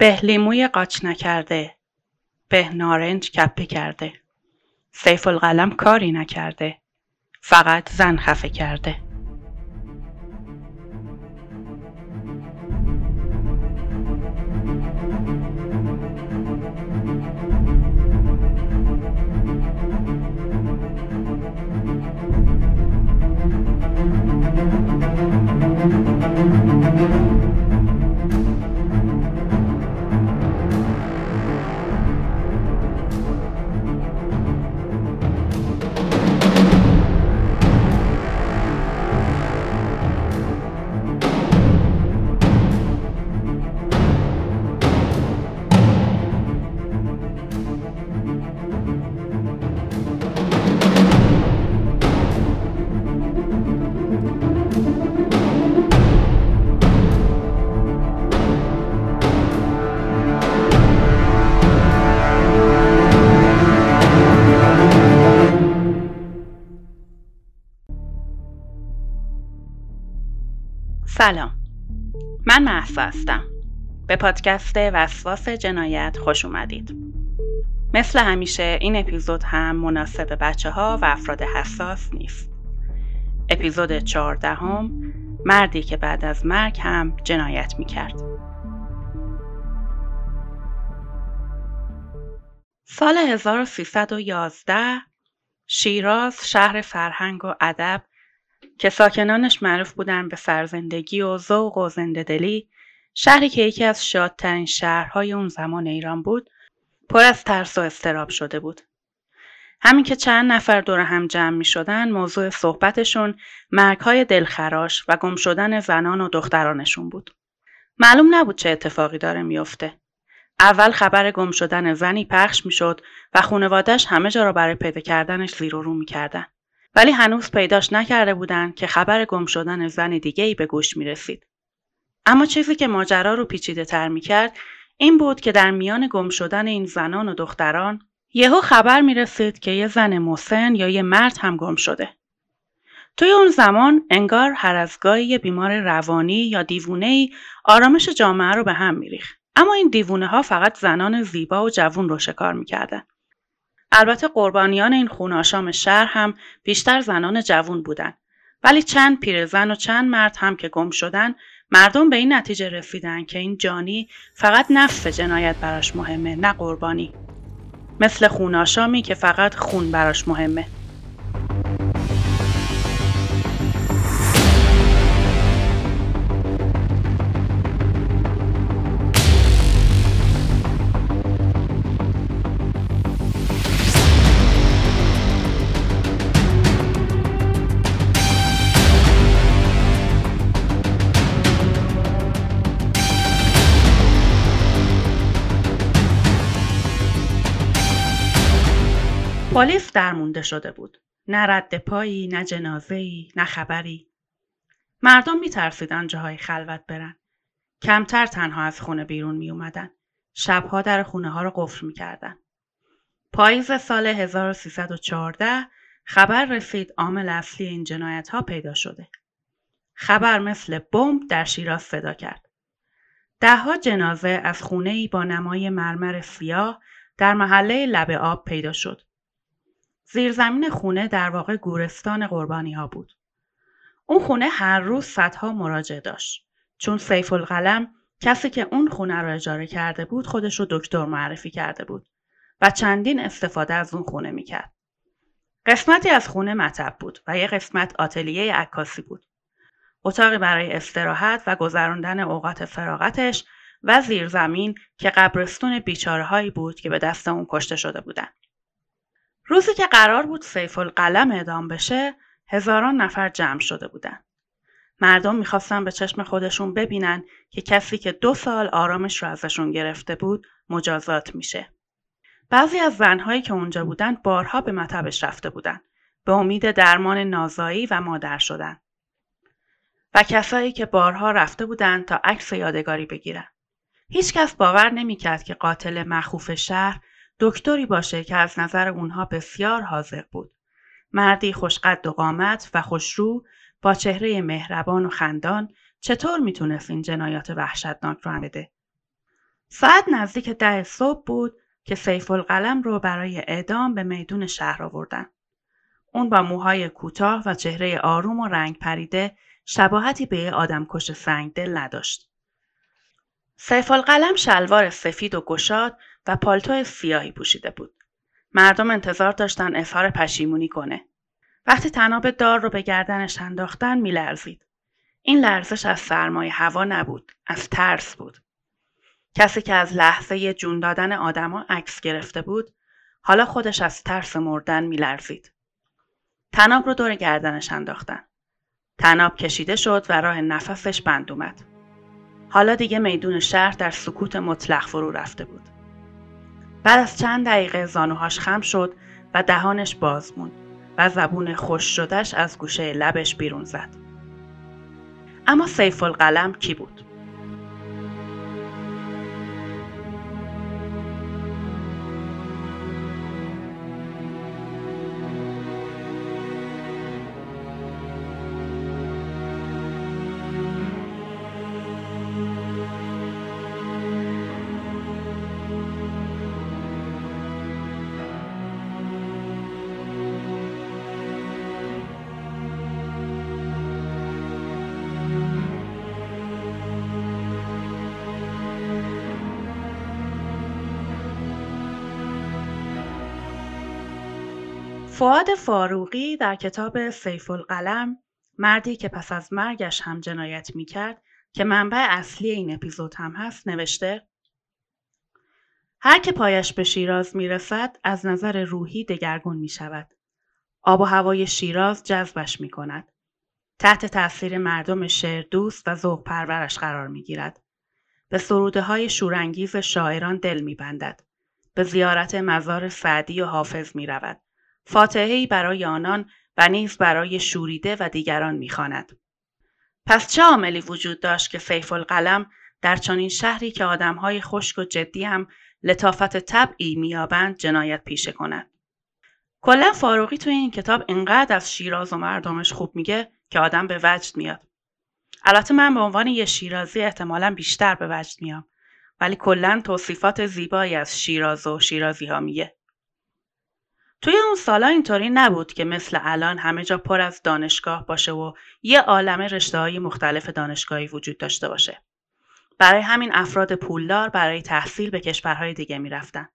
بهلیموی قاچ نکرده، به نارنج کپی کرده، سیف القلم کاری نکرده، فقط زن خفه کرده. سلام، من محسن هستم. به پادکست وسواس جنایت خوش اومدید. مثل همیشه این اپیزود هم مناسب بچه‌ها و افراد حساس نیست. اپیزود 14، مردی که بعد از مرگ هم جنایت میکرد. سال 1311 شیراز، شهر فرهنگ و ادب که ساکنانش معروف بودن به سرزندگی و ذوق و زنده‌دلی، شهری که یکی از شادترین شهرهای اون زمان ایران بود، پر از ترس و اضطراب شده بود. همین که چند نفر دور هم جمع می شدن، موضوع صحبتشون مرگ‌های دلخراش و گم شدن زنان و دخترانشون بود. معلوم نبود چه اتفاقی داره میفته. اول خبر گم شدن زنی پخش می شد و خانواده‌اش همه جا را برای پیدا کردنش زیر و رو می کردن. ولی هنوز پیداش نکرده بودن که خبر گم شدن زن دیگه‌ای به گوش می رسید. اما چیزی که ماجرا رو پیچیده تر می کرد این بود که در میان گم شدن این زنان و دختران یهو خبر می رسید که یه زن مسن یا یه مرد هم گم شده. توی اون زمان انگار هر از گاهی یه بیمار روانی یا دیوونه‌ای آرامش جامعه رو به هم می ریخت. اما این دیوونه‌ها فقط زنان زیبا و جوان رو شکار می کردن. البته قربانیان این خونآشام شهر هم بیشتر زنان جوان بودند، ولی چند پیرزن و چند مرد هم که گم شدن، مردم به این نتیجه رسیدن که این جانی فقط نفس جنایت براش مهمه، نه قربانی. مثل خونآشامی که فقط خون براش مهمه. پلیس درمونده شده بود. نه رد پایی، نه جنازه‌ای، نه خبری. مردم می‌ترسیدن جاهای خلوت برن. کمتر تنها از خونه بیرون می‌اومدن. شب‌ها در خونه‌ها رو قفل می‌کردن. پاییز سال 1314 خبر رسید عامل اصلی این جنایت‌ها پیدا شده. خبر مثل بمب در شیراز صدا کرد. ده‌ها جنازه از خونه‌ای با نمای مرمر سیاه در محله لب آب پیدا شد. زیرزمین خونه در واقع گورستان قربانی ها بود. اون خونه هر روز صدها مراجع داشت. چون سیف القلم کسی که اون خونه رو اجاره کرده بود خودش رو دکتر معرفی کرده بود و چندین استفاده از اون خونه میکرد. قسمتی از خونه مطب بود و یه قسمت آتلیه عکاسی بود. اتاقی برای استراحت و گذراندن اوقات فراغتش و زیرزمین که قبرستون بیچارهایی بود که به دست اون کشته شده بودن. روزی که قرار بود سیف القلم اعدام بشه، هزاران نفر جمع شده بودن. مردم میخواستن به چشم خودشون ببینن که کسی که 2 سال آرامش رو ازشون گرفته بود، مجازات میشه. بعضی از زنهایی که اونجا بودن بارها به مطبش رفته بودن، به امید درمان نازایی و مادر شدن. و کسایی که بارها رفته بودن تا عکس یادگاری بگیرن. هیچ کس باور نمیکرد که قاتل مخوف شهر دکتری باشه که از نظر اونها بسیار حاضر بود. مردی خوشقد و قامت و خوشرو با چهره مهربان و خندان چطور میتونست این جنایات وحشتناک رو انجام بده؟ ساعت نزدیک 10 صبح بود که سیف القلم رو برای اعدام به میدون شهر آوردن. اون با موهای کوتاه و چهره آروم و رنگ پریده شباهتی به یه آدمکش سنگدل نداشت. سیف القلم شلوار سفید و گشاد و پالتو سیاهی پوشیده بود. مردم انتظار داشتن اظهار پشیمونی کنه. وقتی طناب دار رو به گردنش انداختن میلرزید. این لرزش از سرمای هوا نبود، از ترس بود. کسی که از لحظه جون دادن آدما عکس گرفته بود، حالا خودش از ترس مردن میلرزید. طناب رو دور گردنش انداختن. طناب کشیده شد و راه نفسش بند اومد. حالا دیگه میدون شهر در سکوت مطلق فرو رفته بود. بعد از چند دقیقه زانوهاش خم شد و دهانش باز موند و زبون خوش شدش از گوشه لبش بیرون زد. اما سیف القلم کی بود؟ فواد فاروقی در کتاب سیف القلم، مردی که پس از مرگش هم جنایت میکرد، که منبع اصلی این اپیزود هم هست، نوشته: هر که پایش به شیراز میرسد از نظر روحی دگرگون میشود. آب و هوای شیراز جذبش میکند. تحت تاثیر مردم شعر دوست و ذوق پرورش قرار میگیرد. به سروده های شورانگیز شاعران دل میبندد. به زیارت مزار سعدی و حافظ میرود. فاتحه‌ای برای آنان و نیز برای شوریده و دیگران می‌خواند. پس چه عاملی وجود داشت که سیف القلم در چنین شهری که آدم‌های خشک و جدی هم لطافت طبعی می‌یابند جنایت پیشه کند؟ کلا فاروقی توی این کتاب انقدر از شیراز و مردمش خوب میگه که آدم به وجد میاد. البته من به عنوان یه شیرازی احتمالاً بیشتر به وجد میام، ولی کلا توصیفات زیبایی از شیراز و شیرازی‌ها میگه. توی اون سالا اینطوری نبود که مثل الان همه جا پر از دانشگاه باشه و یه عالمه رشته‌های مختلف دانشگاهی وجود داشته باشه. برای همین افراد پولدار برای تحصیل به کشورهای دیگه میرفتن.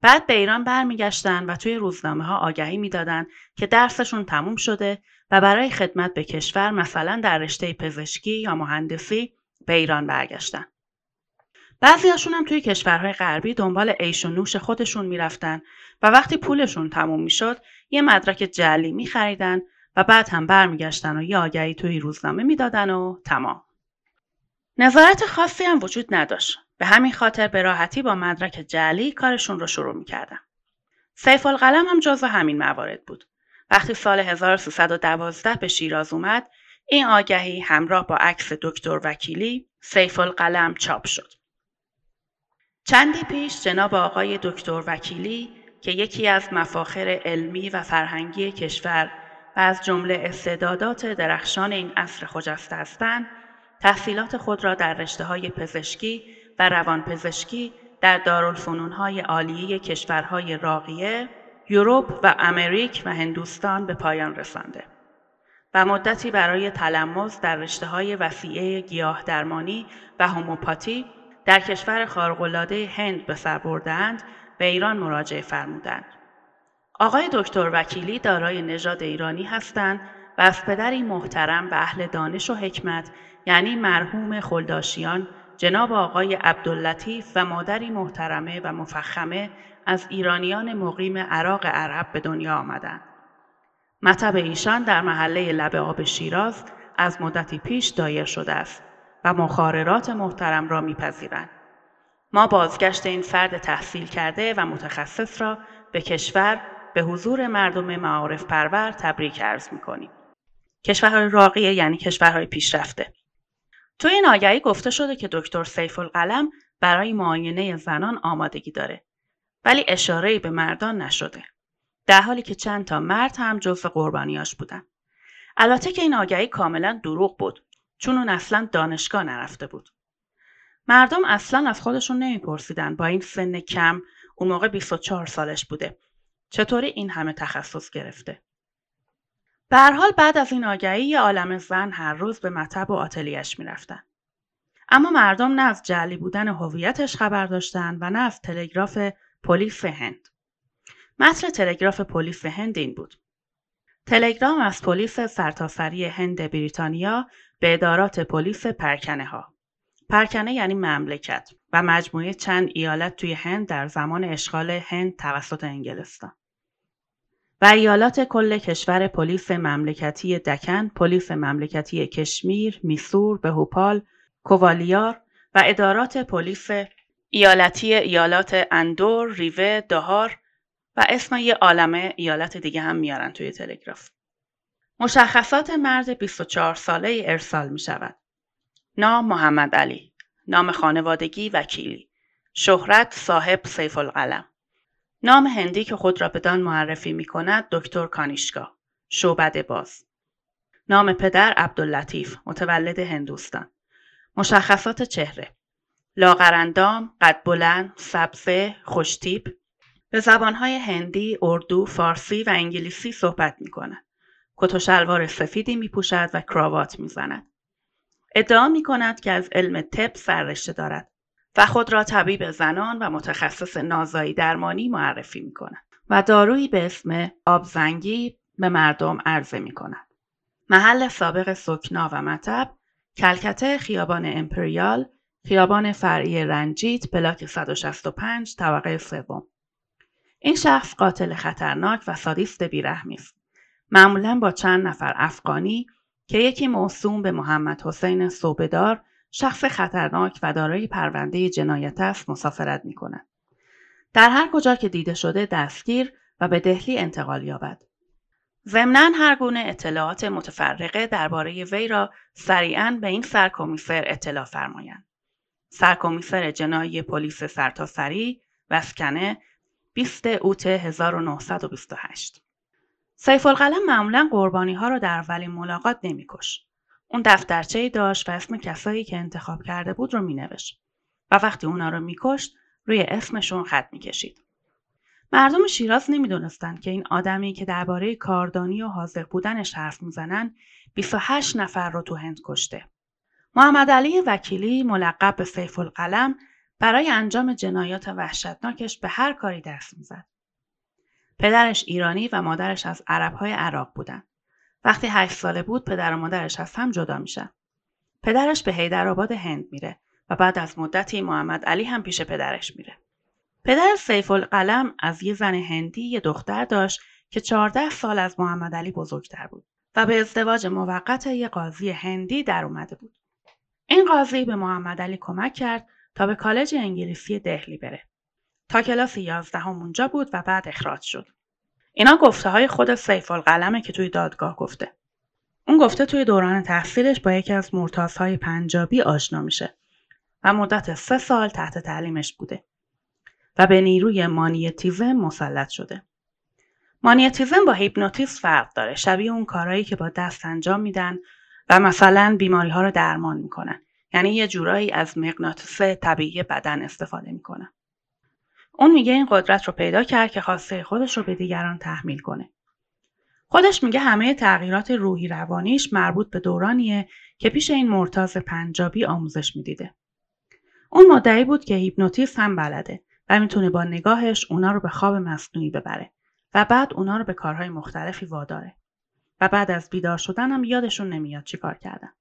بعد به ایران برمیگشتن و توی روزنامه‌ها آگهی میدادن که درسشون تموم شده و برای خدمت به کشور، مثلا در رشته پزشکی یا مهندسی، به ایران برگشتن. بعضیاشون هم توی کشورهای غربی دنبال عیش و نوش خودشون میرفتن و وقتی پولشون تموم میشد یه مدرک جعلی میخریدن و بعد هم برمیگشتن و یه آگهی توی روزنامه میدادن و تمام. نظارت خاصی هم وجود نداشت. به همین خاطر به راحتی با مدرک جعلی کارشون رو شروع میکردن. سیف القلم هم جزو همین موارد بود. وقتی سال 1312 به شیراز اومد، این آگهی همراه با عکس دکتر وکیلی، سیف القلم چاپ شد. چندی پیش جناب آقای دکتر وکیلی که یکی از مفاخر علمی و فرهنگی کشور و از جمله استعدادات درخشان این عصر خجسته هستند، تحصیلات خود را در رشته‌های پزشکی و روانپزشکی در دارالفنون‌های عالیه کشورهای راقیه، یوروپ و امریک و هندوستان به پایان رسانده و مدتی برای تلمس در رشته‌های وسیعه گیاه درمانی و هوموپاتی در کشور خارق‌العاده هند به سر بردند، به ایران مراجعه فرمودند. آقای دکتر وکیلی دارای نژاد ایرانی هستند و از پدری محترم و اهل دانش و حکمت، یعنی مرحوم خلداشیان جناب آقای عبداللطیف، و مادری محترمه و مفخمه از ایرانیان مقیم عراق عرب به دنیا آمدند. مطب ایشان در محله لب آب شیراز از مدتی پیش دایر شده است و مخاررات محترم را میپذیرند. ما بازگشت این فرد تحصیل کرده و متخصص را به کشور به حضور مردم معارف پرور تبریک عرض میکنیم. کشورهای راقیه یعنی کشورهای پیشرفته. تو این آگهی گفته شده که دکتر سیف القلم برای معاینه زنان آمادگی داره، ولی اشاره‌ای به مردان نشده، در حالی که چند تا مرد هم جزو قربانیاش بودن. البته که این آگهی کاملا دروغ بود، چون اون اصلا دانشگاه نرفته بود. مردم اصلا از خودشون نمیپرسیدن با این سن کم، اون موقع 24 سالش بوده، چطوری این همه تخصص گرفته. به هر حال بعد از این آگهی یه عالمه زن هر روز به مطب و آتلیه‌اش میرفتن. اما مردم نه از جعلی بودن هویتش خبر داشتن و نه از تلگراف پلیس هند. متن تلگراف پلیس هند این بود: تلگرام از پلیس سرتاسری هند بریتانیا به ادارات پلیس پرکنه ها. پرکنه یعنی مملکت و مجموعه چند ایالت توی هند در زمان اشغال هند توسط انگلستان. و ایالات کل کشور: پلیس مملکتی دکن، پلیس مملکتی کشمیر، میسور، بهوپال، کوالیار و ادارات پلیس ایالتی ایالات اندور، ریوه، دهار و اسم یه عالمه ایالت دیگه هم میارن توی تلگراف. مشخصات مرد 24 ساله ارسال می شود. نام: محمد علی. نام خانوادگی: وکیلی. شهرت: صاحب سیف القلم. نام هندی که خود را بدان معرفی می کند: دکتر کانیشکا، شعبده باز. نام پدر: عبداللطیف، متولد هندوستان. مشخصات چهره: لاغرندام، قد بلند، سبزه، خوشتیپ. به زبان‌های هندی، اردو، فارسی و انگلیسی صحبت می‌کند. کت و شلوار سفیدی می‌پوشد و کراوات می‌زند. ادعا می‌کند که از علم طب سررشته دارد و خود را طبیب زنان و متخصص نازایی درمانی معرفی می‌کند و دارویی به اسم آبزنگی به مردم عرضه می‌کند. محل سابق سکنا و مطب: کلکته، خیابان امپریال، خیابان فرعی رنجیت، بلاک 165، طبقه 3. این شخص قاتل خطرناک و سادیست بیرحمی است. معمولاً با چند نفر افغانی که یکی موسوم به محمد حسین صوبدار، شخص خطرناک و دارای پرونده جنایت است، مسافرت می‌کند. در هر کجا که دیده شده دستگیر و به دهلی انتقال یابد. ضمناً هر گونه اطلاعات متفرقه درباره وی را سریعاً به این سرکمیسر اطلاع فرمایند. سرکمیسر جنایی پلیس سرتاسری، مسکنه 20 اوت 1928. سیف القلم معمولاً قربانی‌ها را در اولین ملاقات نمی‌کش. اون دفترچه‌ای داشت و اسم کسایی که انتخاب کرده بود رو می‌نوشت و وقتی اونا رو می‌کشت روی اسمشون خط می‌کشید. مردم شیراز نمی‌دونستن که این آدمی که درباره کاردانی و حاضر بودنش حرف می‌زنن 28 نفر رو تو هند کشته. محمد علی وکیلی، ملقب به سیف القلم، برای انجام جنایات وحشتناکش به هر کاری دست می‌زد. پدرش ایرانی و مادرش از عرب‌های عراق بودن. وقتی 8 ساله بود پدر و مادرش از هم جدا میشن. پدرش به حیدرآباد هند میره و بعد از مدتی محمد علی هم پیش پدرش میره. پدر سیف القلم از یه زن هندی یه دختر داشت که 14 سال از محمد علی بزرگتر بود و به ازدواج موقت یه قاضی هندی در اومده بود. این قاضی به محمد علی کمک کرد تا به کالج انگلیسی دهلی بره. تا کلاس 11 هم اونجا بود و بعد اخراج شد. اینا گفته های خود سیف القلمه که توی دادگاه گفته. اون گفته توی دوران تحصیلش با یکی از مرتاسهای پنجابی آشنا میشه و مدت 3 سال تحت تعلیمش بوده و به نیروی مانیتیزم مسلط شده. مانیتیزم با هیپنوتیزم فرق داره. شبیه اون کارهایی که با دست انجام میدن و مثلا بیماری‌ها رو درمان میکنن. یعنی یه جورایی از مغناطیس طبیعی بدن استفاده میکنه. اون میگه این قدرت رو پیدا کرد که خواسته خودش رو به دیگران تحمیل کنه. خودش میگه همه تغییرات روحی روانیش مربوط به دورانیه که پیش این مرتاز پنجابی آموزش میدیده. اون مدعی بود که هیپنوتیزم هم بلده و میتونه با نگاهش اونا رو به خواب مصنوعی ببره و بعد اونا رو به کارهای مختلفی واداره و بعد از بیدار شدن هم یادشون نمیاد چیکار کردن.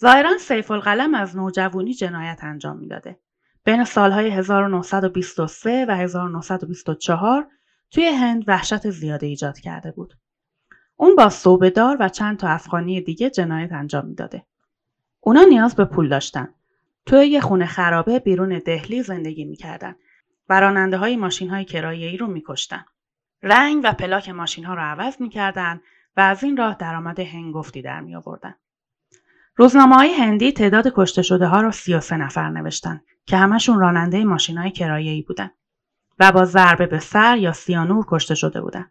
ظاهراً سیف القلم از نوجوانی جنایت انجام میداده. بین سالهای 1923 و 1924 توی هند وحشت زیاده ایجاد کرده بود. اون با صوبدار و چند تا افغانی دیگه جنایت انجام میداده. اونا نیاز به پول داشتن. توی یه خونه خرابه بیرون دهلی زندگی میکردن و راننده‌های ماشین‌های کرایه‌ای رو میکشتن. رنگ و پلاک ماشین‌ها رو عوض میکردن و از این راه درآمد هنگفتی در می‌آوردن. روزنامه‌های هندی تعداد کشته شده ها را 33 نفر نوشتن که همشون راننده ماشین‌های کرایه‌ای بودن و با ضربه به سر یا سیانور کشته شده بودن.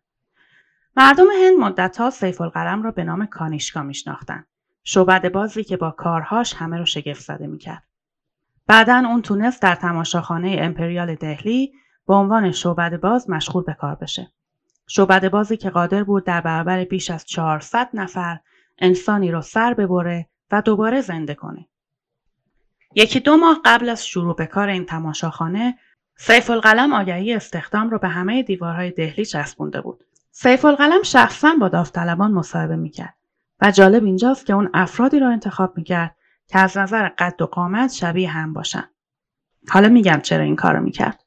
مردم هند مدت‌ها سیف القلم را به نام کانیشکا میشناختن. شعبده‌بازی که با کارهاش همه رو شگفت زده می‌کرد. بعداً اون تونست در تماشاخانه امپریال دهلی به عنوان شعبده‌باز مشغول به کار بشه. شعبده‌بازی که قادر بود در برابر بیش از 400 نفر انسانی رو سر ببره و دوباره زنده کنه. یکی دو ماه قبل از شروع به کار این تماشاخانه، سیف القلم آگهی استخدام رو به همه دیوارهای دهلی چسبونده بود. سیف القلم شخصاً با داوطلبان مصاحبه میکرد و جالب اینجاست که اون افرادی رو انتخاب میکرد که از نظر قد و قامت شبیه هم باشن. حالا میگم چرا این کارو میکرد.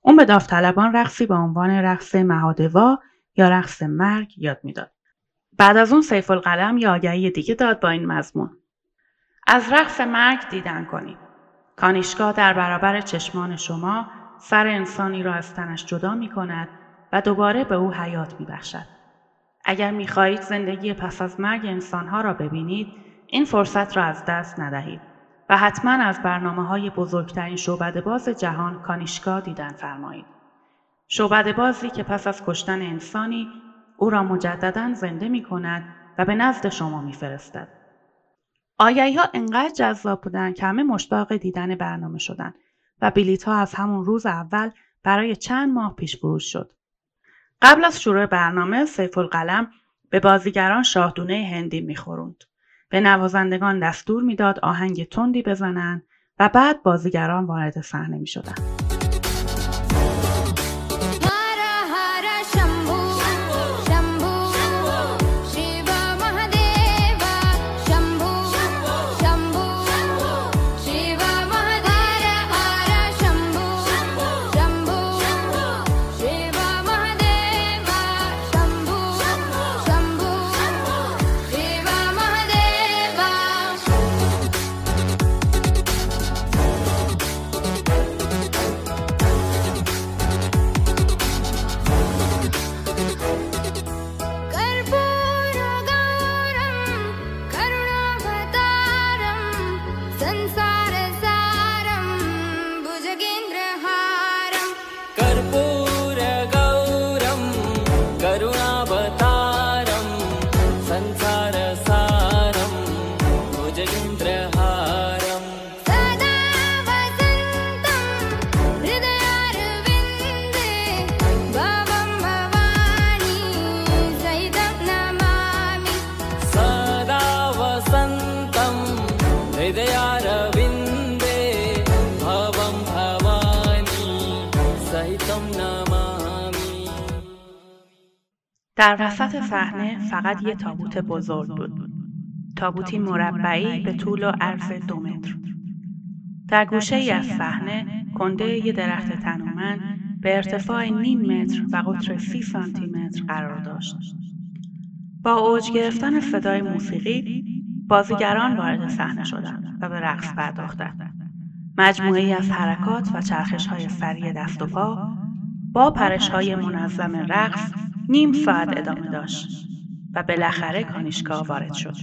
اون به داوطلبان رقصی به عنوان رقص مهادوا یا رقص مرگ یاد میداد. بعد از اون سیف القلم یه آگهی دیگه داد با این مضمون: از رقص مرگ دیدن کنید. کانیشکا در برابر چشمان شما سر انسانی را از تنش جدا میکند و دوباره به او حیات میبخشد. اگر میخواهید زندگی پس از مرگ انسانها را ببینید، این فرصت را از دست ندهید و حتما از برنامه‌های بزرگترین شعبده‌باز جهان کانیشکا دیدن فرمایید. شعبده‌بازی که پس از کشتن انسانی او را مجدداً زنده می‌کند و به نزد شما می‌فرستد. آگهی‌ها انقدر جذاب بودند که همه مشتاق دیدن برنامه شدند و بلیط‌ها از همون روز اول برای چند ماه پیش فروش شد. قبل از شروع برنامه سیف القلم به بازیگران شاهدونه هندی می‌خوروند. به نوازندگان دستور میداد آهنگ تندی بزنن و بعد بازیگران وارد صحنه می شدن. در وسط صحنه فقط یه تابوت بزرگ بود. تابوتی مربعی به طول و عرض 2 متر. در گوشه ای از صحنه کنده یه درخت تنومند به ارتفاع 1.5 متر و قطر 30 سانتی متر قرار داشت. با اوج گرفتن صدای موسیقی بازیگران وارد صحنه شدند و به رقص پرداختند. مجموعه‌ای از حرکات و چرخش‌های سریع دست و پا با پرش‌های منظم رقص 1/2 ساعت ادامه داشت و بالاخره کانیشکا وارد شد.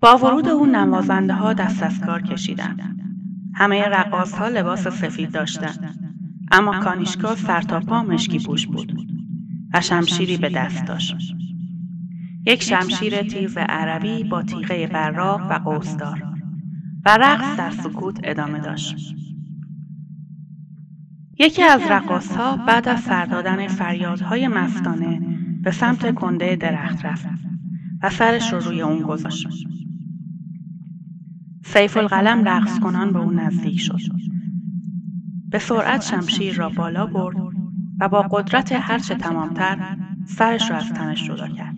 با ورود او نوازنده ها دست از کار کشیدند. همه رقاص ها لباس سفید داشتند، اما کانیشکا سر تا پا مشکی پوش بود و شمشیری به دست داشت. یک شمشیر تیز عربی با تیغه براق و قوسدار، و رقص در سکوت ادامه داشت. یکی از رقاص‌ها بعد از سر دادن فریادهای مستانه به سمت کنده درخت رفت و سرش رو روی اون گذاشت. سیف القلم رقص کنان به اون نزدیک شد. به سرعت شمشیر را بالا برد و با قدرت هرچه تمامتر سرش را از تنش جدا کرد.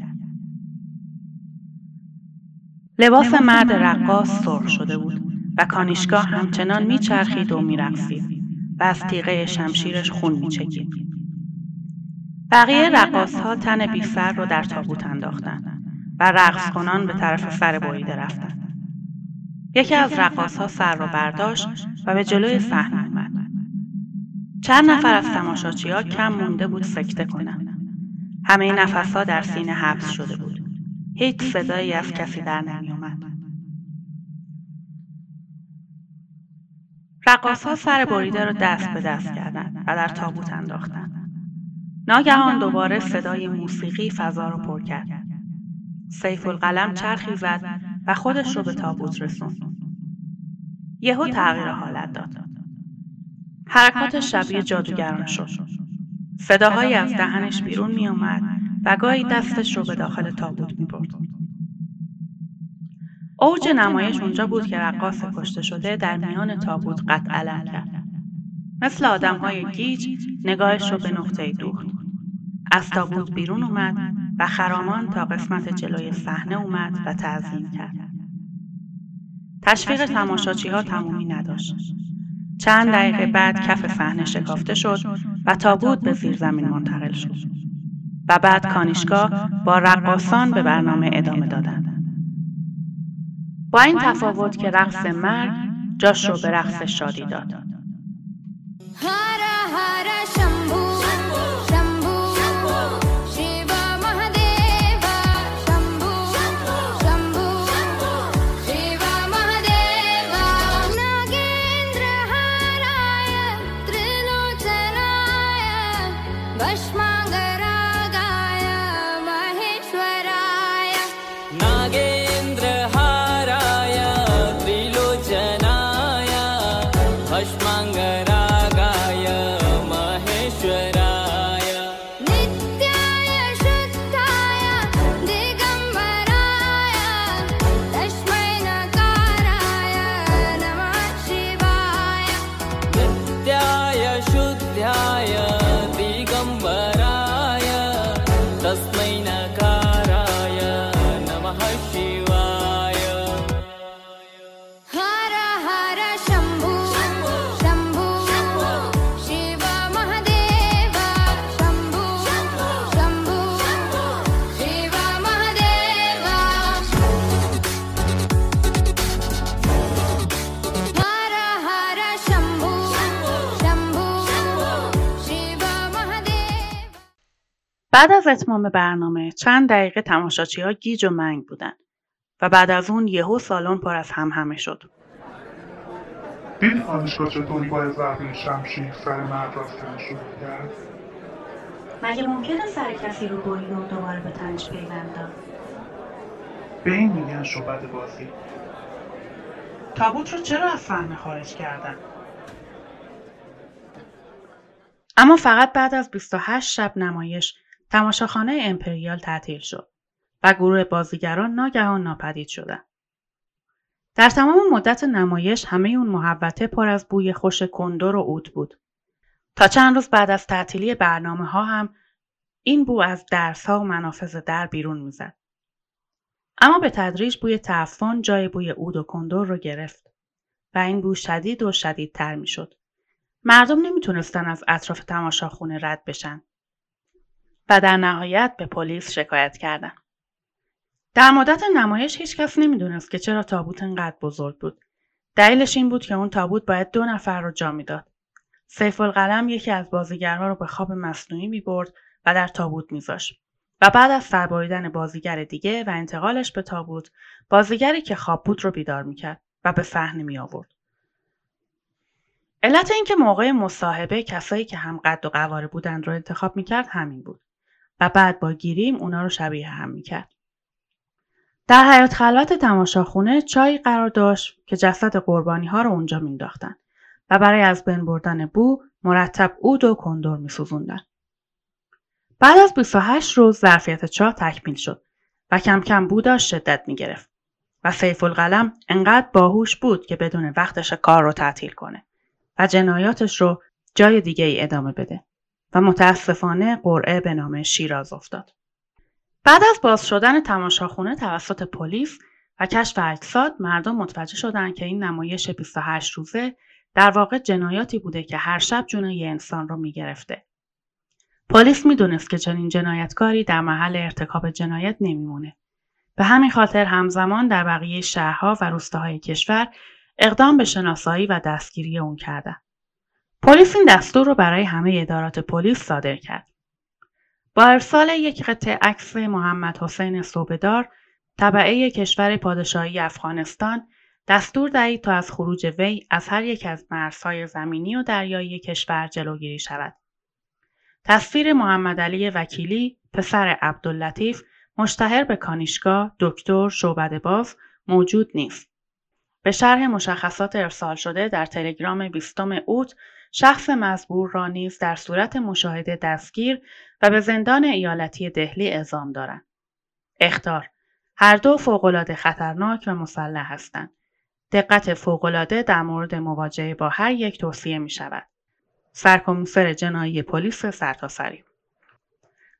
لباس مرد رقاص سرخ شده بود و کانیشکا همچنان میچرخید و میرقصید و از تیغه شمشیرش خون میچکید. بقیه رقاص‌ها تن بی سر رو در تابوت انداختند و رقص کنان به طرف سر بریده رفتند. یکی از رقاص‌ها سر رو برداشت و به جلوی صحنه آمد. چند نفر از تماشاچی‌ها کم مونده بود سکته کنند. همه نفس‌ها در سینه حبس شده بود. هیچ صدایی از کسی در نمی‌آمد. رقاص‌ها سر بریده رو دست به دست کردند و در تابوت انداختند. ناگهان دوباره صدای موسیقی فضا رو پر کرد. سیف القلم چرخی زد و خودش رو به تابوت رسوند. یهو تغییر حالت داد. حرکاتش شبیه جادوگران شد. صداهای از دهنش بیرون می آمد و گاهی دستش رو به داخل تابوت می برد. اوج نمایش اونجا بود که رقاص کشته شده در میان تابوت قطع علم کرد. مثل آدم‌های گیج نگاهش رو به نقطه دوخت. از تابوت بیرون اومد و خرامان تا قسمت جلوی صحنه اومد و تعظیم کرد. تشویق تماشاچی‌ها تمومی نداشت. چند دقیقه بعد کف صحنه شکافته شد و تابوت به زیر زمین منتقل شد و بعد کانیشکا با رقاصان به برنامه ادامه دادند. با این تفاوت که رقص مرگ جاش رو به رقص شادی داد. بعد از اتمام برنامه چند دقیقه تماشاچی‌ها گیج و منگ بودن و بعد از اون یهو سالن پر از همهمه شد. دید کانیشکا چطوری با ضربه شمشیر سر مرد رفتن شروع کرد؟ مگه ممکنه سر کسی رو برید و دوباره به تنش پیوند داد؟ به این میگن شعبده بازی. تابوت رو چرا از صحنه خارج کردن؟ اما فقط بعد از 28 شب نمایش تماشاخانه امپریال تعطیل شد و گروه بازیگران ناگهان ناپدید شدند. در تمام مدت نمایش همه اون محوطه پر از بوی خوش کندر و عود بود. تا چند روز بعد از تعطیلی برنامه ها هم این بو از درس‌ها و منافذ در بیرون می‌زد. اما به تدریج بوی تعفن جای بوی عود و کندر رو گرفت و این بو شدید و شدیدتر می‌شد. مردم نمی‌تونستن از اطراف تماشاخونه رد بشن و در نهایت به پلیس شکایت کردن. در مدت نمایش هیچ کس نمی‌دونست که چرا تابوت انقدر بزرگ بود. دلیلش این بود که اون تابوت باید 2 نفر رو جا میداد. سیف القلم یکی از بازیگرها رو به خواب مصنوعی می‌برد و در تابوت می‌ذاشت و بعد از فربریدن بازیگر دیگه و انتقالش به تابوت، بازیگری که خواب بود رو بیدار می‌کرد و به صحنه می‌آورد. علت این که موقع مصاحبه کسایی که هم قد و قواره بودند رو انتخاب می‌کرد همین بود و بعد با گیریم اونا رو شبیه هم می‌کرد. در حیاط خلوت تماشاخونه چای قرار داشت که جسد قربانی‌ها رو اونجا می‌انداختن و برای از بین بردن بو مرتب عود و کندر می‌سوزوندن. بعد از 28 روز ظرفیت چاه تکمیل شد و کم کم بو داشت شدت می‌گرفت و سیف القلم انقدر باهوش بود که بدون وقتش کار رو تعطیل کنه و جنایاتش رو جای دیگه ای ادامه بده و متاسفانه قرعه به نام شیراز افتاد. بعد از باز شدن تماشاخونه توسط پلیس و کشف اجساد، مردم متوجه شدند که این نمایش 28 روزه در واقع جنایاتی بوده که هر شب جون یه انسان رو میگرفته. پلیس میدونست که چنین جنایتکاری در محل ارتکاب جنایت نمیمونه. به همین خاطر همزمان در بقیه شهرها و روستاهای کشور اقدام به شناسایی و دستگیری اون کردن. پلیس این دستور رو برای همه ادارات پلیس صادر کرد. با ارسال یک قطعه عکس محمد حسین صوبدار، تبعه کشور پادشاهی افغانستان، دستور دهید تا از خروج وی از هر یک از مرزهای زمینی و دریایی کشور جلوگیری شود. تصویر محمد علی وکیلی، پسر عبداللطیف، مشتهر به کانیشکا، دکتر شعبده‌باز، موجود نیست. به شرح مشخصات ارسال شده در تلگرام 20 اوت شخص مزبور را نیز در صورت مشاهده دستگیر و به زندان ایالتی دهلی اعزام دارند. اخطار: هر دو فوق‌العاده خطرناک و مسلح هستند. دقت فوق‌العاده در مورد مواجهه با هر یک توصیه می شود. سرکومسر جنایی پلیس سرتاسری.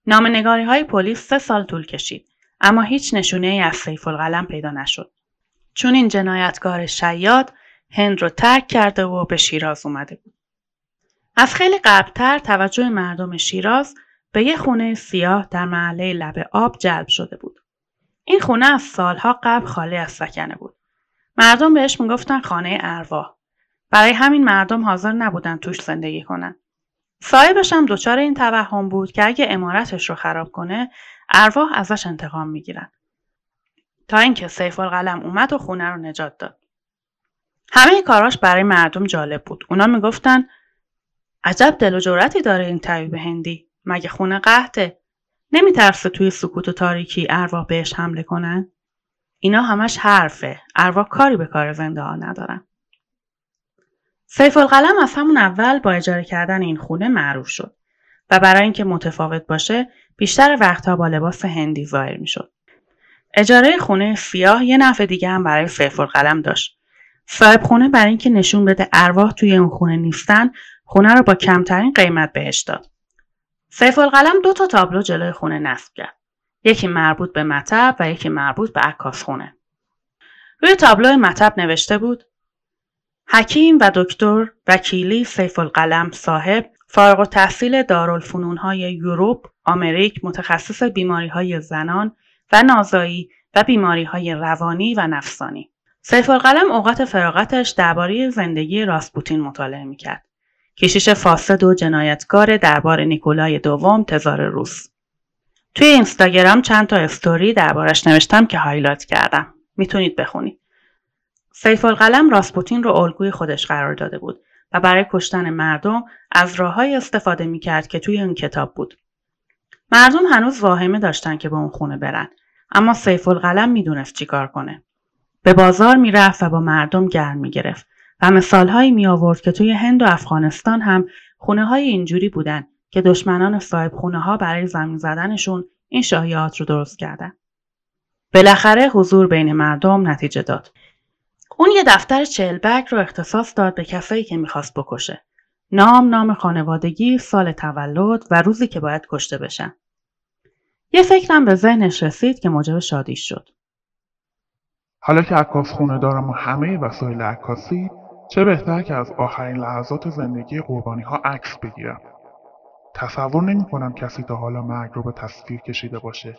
نامه‌نگاری های پلیس 3 سال طول کشید، اما هیچ نشونه‌ای از سیف القلم پیدا نشد. چون این جنایتکار شیاد هند رو ترک کرده و به شیراز اومده بود. از خیلی قبل‌تر توجه مردم شیراز به یک خونه سیاه در محله لب آب جلب شده بود. این خونه از سالها قبل خالی از سکنه بود. مردم بهش میگفتن خانه ارواح. برای همین مردم حاضر نبودن توش زندگی کنن. صاحبش هم دچار این توهم بود که اگه عمارتش رو خراب کنه، ارواح ازش انتقام میگیرن. تا اینکه سیف القلم اومد و خونه رو نجات داد. همه کاراش برای مردم جالب بود. اونا میگفتن عجب دل و جرأتی داره این طبیب هندی. مگه خونه قحطه؟ نمیترسه توی سکوت و تاریکی ارواح بهش حمله کنن؟ اینا همش حرفه. ارواح کاری به کار زنده ها ندارن. سیف القلم از همون اول با اجاره کردن این خونه معروف شد و برای اینکه متفاوت باشه بیشتر وقتها با لباس هندی ظاهر میشد. اجاره خونه سیاه یه نفع دیگه هم برای سیف القلم داشت. صاحب خونه برای اینکه نشون بده ارواح توی اون خونه نیستن، خونه رو با کمترین قیمت بهش داد. سیف القلم 2 تا تابلو جلوی خونه نصب کرد. یکی مربوط به مطب و یکی مربوط به عکاس خونه. روی تابلو مطب نوشته بود: حکیم و دکتر وکیلی سیف القلم صاحب، فارغ التحصیل دارالفنون‌های یوروپ، آمریک، متخصص بیماری‌های زنان و نازایی و بیماری‌های روانی و نفسانی. سیف القلم اوقات فراغتش درباره زندگی راسپوتین مطالعه می‌کرد. کشیش فاسد و جنایتکار دربار نیکولای دوم تزار روس. توی اینستاگرام چند تا استوری دربارش نوشتم که هایلایت کردم. میتونید بخونید. سیف القلم راسپوتین رو الگوی خودش قرار داده بود و برای کشتن مردم از راه‌های استفاده می‌کرد که توی اون کتاب بود. مردم هنوز واهمه داشتن که به اون خونه برن، اما سیف القلم میدونست چیکار کنه. به بازار میرفت و با مردم گرم میگرفت و مثالهایی می آورد که توی هند و افغانستان هم خونه های اینجوری بودن که دشمنان صاحب خونه ها برای زمین زدنشون این شایعات رو درست کردن. بالاخره حضور بین مردم نتیجه داد. اون یه دفتر 40 بک رو اختصاص داد به کسایی که میخواست بکشه. نام خانوادگی، سال تولد و روزی که باید کشته بشن. یه فکرم به ذهنش رسید که موجب شادیش شد. حالا که عکاس خونه دارم و همه وسایل عکاسی، چه بهتر که از آخرین لحظات زندگی قربانی ها عکس بگیرم. تصور نمی کنم کسی تا حالا مرگ رو به تصویر کشیده باشه.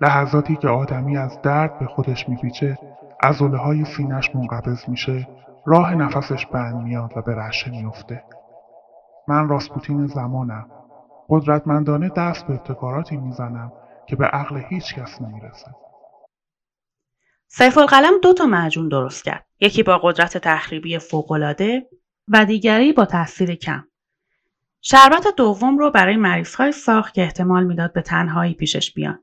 لحظاتی که آدمی از درد به خودش میپیچه، عضله های سینه‌اش منقبض میشه، راه نفسش بند میاد و به رعشه میفته. من راسپوتین زمانم. قدرتمندانه دست به ابتکاراتی میزنم که به عقل هیچ کس نمیرسه. سیف القلم 2 تا معجون درست کرد. یکی با قدرت تخریبی فوق‌العاده و دیگری با تاثیر کم. شربت دوم رو برای مریض‌های ساخت که احتمال میداد به تنهایی پیشش بیان.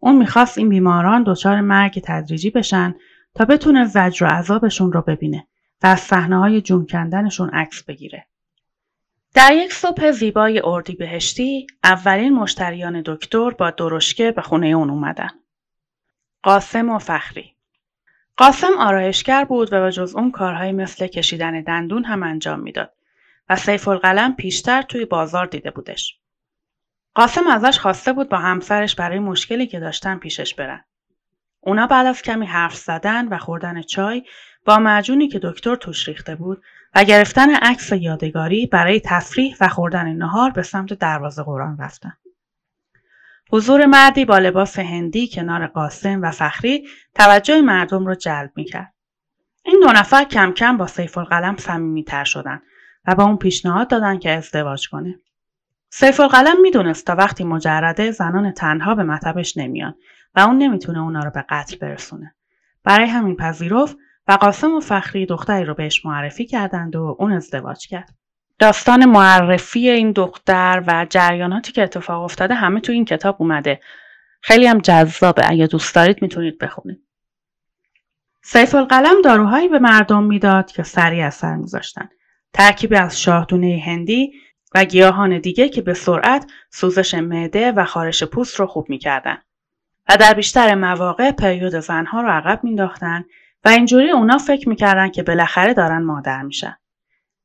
اون میخواست این بیماران دچار مرگ تدریجی بشن تا بتونه زجر و عذابشون رو ببینه و از صحنه‌های جون کندنشون عکس بگیره. در یک صبح زیبای اردیبهشتی، اولین مشتریان دکتر با درشکه به خونه اون اومدن. قاسم و فخری. قاسم آرایشگر بود و به جز اون کارهای مثل کشیدن دندون هم انجام میداد و سیف القلم پیشتر توی بازار دیده بودش. قاسم ازش خواسته بود با همسرش برای مشکلی که داشتن پیشش برن. اونا بعد از کمی حرف زدن و خوردن چای با معجونی که دکتر توش ریخته بود و گرفتن عکس یادگاری برای تفریح و خوردن نهار به سمت دروازه قرآن رفتن. حضور مردی با لباس هندی کنار قاسم و فخری توجه مردم رو جلب میکرد. این 2 نفر کم کم با سیف القلم صمیمی‌تر شدن و با اون پیشنهاد دادن که ازدواج کنه. سیف القلم میدونست تا وقتی مجرده زنان تنها به مطبش نمیان و اون نمیتونه اونا رو به قتل برسونه. برای همین پذیرفت و قاسم و فخری دختری رو بهش معرفی کردند و اون ازدواج کرد. داستان معرفی این دختر و جریاناتی که اتفاق افتاده همه تو این کتاب اومده. خیلی هم جذابه. اگه دوست دارید میتونید بخونید. سیف القلم داروهایی به مردم میداد که سریع اثر میذاشتن. ترکیبی از شاهدونه هندی و گیاهان دیگه که به سرعت سوزش معده و خارش پوست رو خوب میکردن و در بیشتر مواقع پریود زنها رو عقب مینداختن و اینجوری اونا فکر میکردن که بالاخره دارن مادر میشن.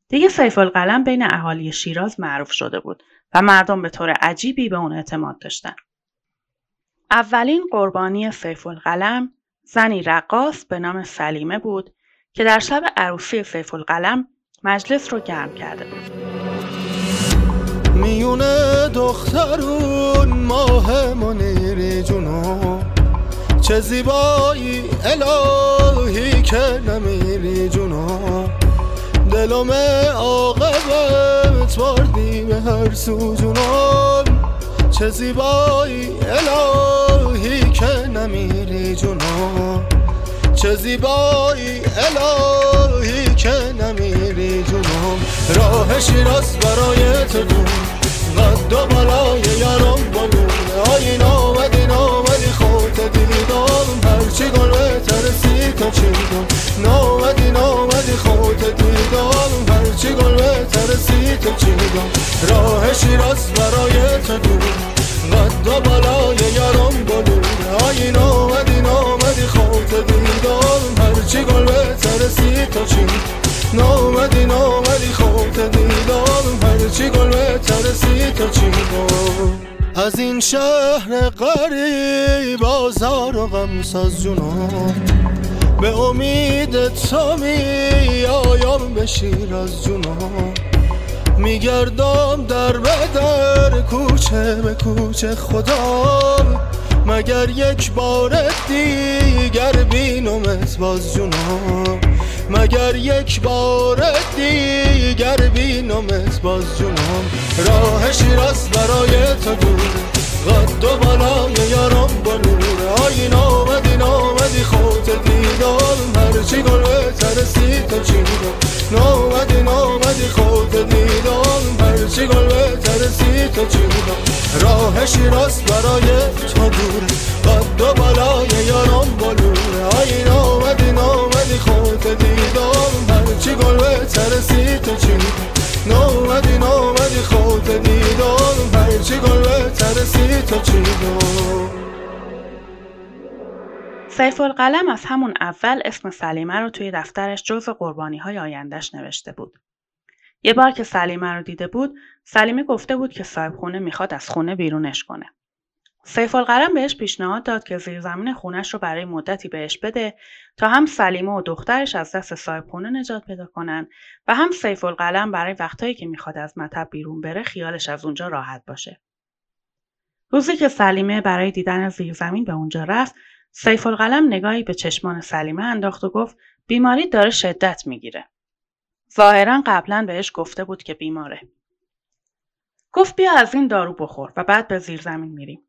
دیگه سیف القلم بین اهالی شیراز معروف شده بود و مردم به طور عجیبی به اون اعتماد داشتن. اولین قربانی سیف القلم زنی رقاص به نام سلیمه بود که در شب عروسی سیف القلم مجلس رو گرم کرده بود. میونه دخترون ماه منیر جنون، چه زیبایی الهی که نمیری جنون، دلم عاقبت بردی به هر سو جنون، چه زیبایی الهی که نمیری جنون، چه زیبایی الهی که نمیری جنون. راه شیراز برای تو بود، قد و بالای یارم بود، آیین آمدین آمدی خودت دیدم، هرچی گل بترسی تا چیدم، نامدین آمدی خودت دیدم، هرچی گل بترسی تا چیدم. راه شیراز برای تو بود، قد و بالای یارم بود، آیین آمدین آمدی خودت دیدم، هرچی گل بترسی تا چیدم، نامدی نامدی خودت دیدم، هرچی گل بترسی تا چیدم. از این شهر قریب آزار و غمساز جنون، به امید تو می آیم به شیراز جنون، میگردم در بدر کوچه به کوچه خودم، مگر یک بار دیگر بینمت باز جنون، مگر یک بار دیگر بینمت باز جنون. راه شیراز برای تو بود، قد و بالای یارم بلور، آیین آمدی نامدی خودت دیدم، هرچی گل بترسی تا چیدم، نامدی نامدی خودت دیدم، هرچی گل بترسی تا چیدم. راه شیراز برای تو بود، قد و بالای یارم بلور، آیین آمدی نامدی خودت دیدم، هرچی گل بترسی تا چیدم، نامدی نامدی خودت دیدم، هرچی گل بترسی تا چیدم. سیف القلم از همون اول اسم سلیمه رو توی دفترش جزو قربانی‌های آینده‌اش نوشته بود. یه بار که سلیمه رو دیده بود، سلیمه گفته بود که صاحب خونه میخواد از خونه بیرونش کنه. سیف القلم بهش پیشنهاد داد که زیرزمین خونش رو برای مدتی بهش بده تا هم سلیمه و دخترش از دست صاحب خونه نجات پیدا کنن و هم سیف القلم برای وقتایی که میخواد از مطب بیرون بره خیالش از اونجا راحت باشه. روزی که سلیمه برای دیدن زیرزمین به اونجا رفت، سیف القلم نگاهی به چشمان سلیمه انداخت و گفت بیماری داره شدت میگیره. ظاهرا قبلا بهش گفته بود که بیماره. گفت بیا از این دارو بخور و بعد به زیرزمین میریم.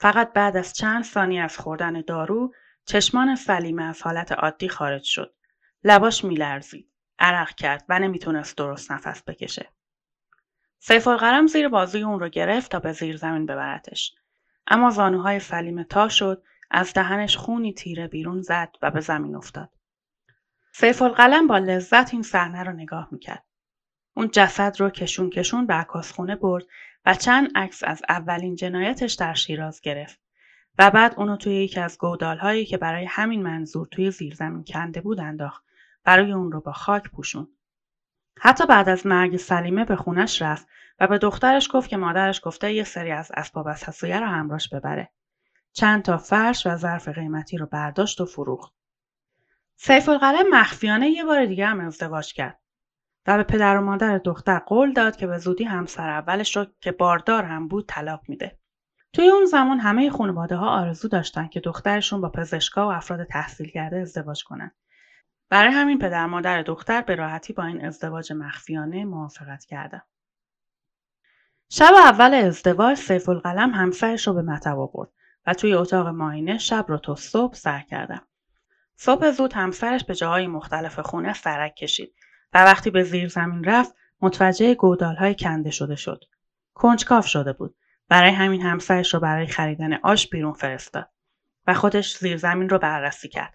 فقط بعد از چند ثانیه از خوردن دارو، چشمان سلیمه از حالت عادی خارج شد. لباش میلرزید، عرق کرد و نمیتونست درست نفس بکشه. سیف القلم زیر بازوی اون رو گرفت تا به زیر زمین ببرتش. اما زانوهای سلیمه تا شد، از دهنش خونی تیره بیرون زد و به زمین افتاد. سیف القلم با لذت این صحنه رو نگاه میکرد. اون جسد رو کشون کشون به عکاسخونه برد و چند عکس از اولین جنایتش در شیراز گرفت و بعد اونو توی یکی از گودال‌هایی که برای همین منظور توی زیرزمین کنده بود انداخت، برای اون رو با خاک پوشون. حتی بعد از مرگ سلیمه به خونش رفت و به دخترش گفت که مادرش گفته یه سری از اسباب حساسیه رو همراهش ببره. چند تا فرش و ظرف قیمتی رو برداشت و فروخت. سیف القلم مخفیانه یه بار دیگه هم ازدواج کرد و به پدر و مادر دختر قول داد که به زودی همسر اولش رو که باردار هم بود طلاق میده. توی اون زمان همه خانواده ها آرزو داشتن که دخترشون با پزشکا و افراد تحصیل کرده ازدواج کنن. برای همین پدر مادر دختر به راحتی با این ازدواج مخفیانه موافقت کردن. شب اول ازدواج سیف القلم همسرش رو به مطب آورد و توی اتاق معاینه شب رو تا صبح سر کردن. صبح زود همسرش به جاهای مختلف خونه سرک کشید و وقتی به زیر زمین رفت متوجه گودال‌های کنده شده شد. کنجکاو شده بود. برای همین همسرش رو برای خریدن آش بیرون فرستاد و خودش زیر زمین رو بررسی کرد.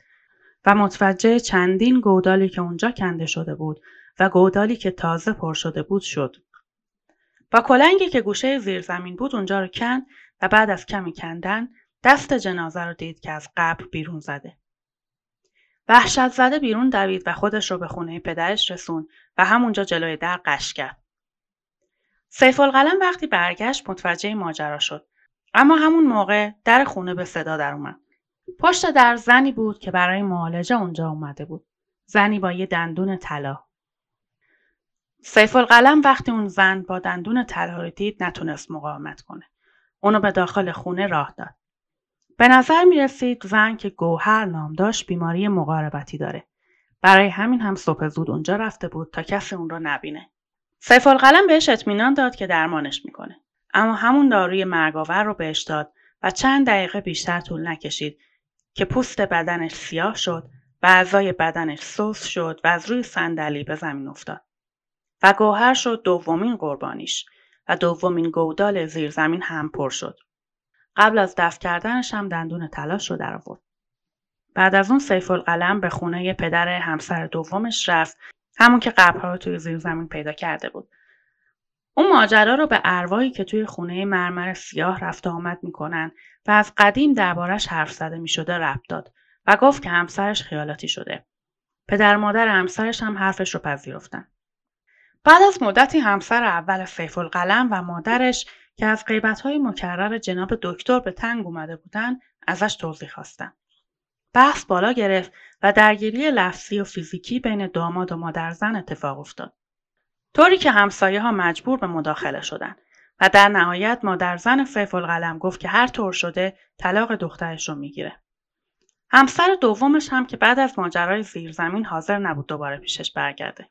و متوجه چندین گودالی که اونجا کنده شده بود و گودالی که تازه پر شده بود شد. با کلنگی که گوشه زیر زمین بود اونجا رو کند و بعد از کمی کندن دست جنازه رو دید که از قبر بیرون زده. وحشت زده بیرون دوید و خودش رو به خونه پدرش رسون و همونجا جلوی در قش کرد. سیف القلم وقتی برگشت متوجه ماجرا شد. اما همون موقع در خونه به صدا در اومد. پشت در زنی بود که برای معالجه اونجا اومده بود. زنی با یه دندون طلا. سیف القلم وقتی اون زن با دندون طلا رو دید نتونست مقاومت کنه. اونو به داخل خونه راه داد. به نظر می رسید زن که گوهر نام داشت بیماری مقاربتی داره. برای همین هم صبح زود اونجا رفته بود تا کسی اون رو نبینه. سیف القلم بهش اطمینان داد که درمانش میکنه. اما همون داروی مرگاور رو بهش داد و چند دقیقه بیشتر طول نکشید که پوست بدنش سیاه شد و اعضای بدنش سوس شد و از روی صندلی به زمین افتاد. و گوهر شد دومین قربانیش و دومین گودال زیر زمین هم پر شد. قبل از دفن کردنش هم دندون طلاش رو در آورد. بعد از اون سیف القلم به خونه پدر همسر دومش رفت، همون که قبرها رو توی زیر زمین پیدا کرده بود. اون ماجرا رو به ارواحی که توی خونه مرمر سیاه رفت آمد میکنن و از قدیم دربارش حرف زده میشده ربط داد و گفت که همسرش خیالاتی شده. پدر مادر همسرش هم حرفش رو پذیرفتن. بعد از مدتی همسر اول سیف القلم و مادرش که از غیبت‌های مکرر جناب دکتر به تنگ اومده بودن ازش توضیح خواستن. بحث بالا گرفت و درگیری لفظی و فیزیکی بین داماد و مادرزن اتفاق افتاد. طوری که همسایه ها مجبور به مداخله شدن و در نهایت مادرزن سیف القلم گفت که هر طور شده طلاق دخترش رو میگیره. همسر دومش هم که بعد از ماجرای زیرزمین حاضر نبود دوباره پیشش برگرده.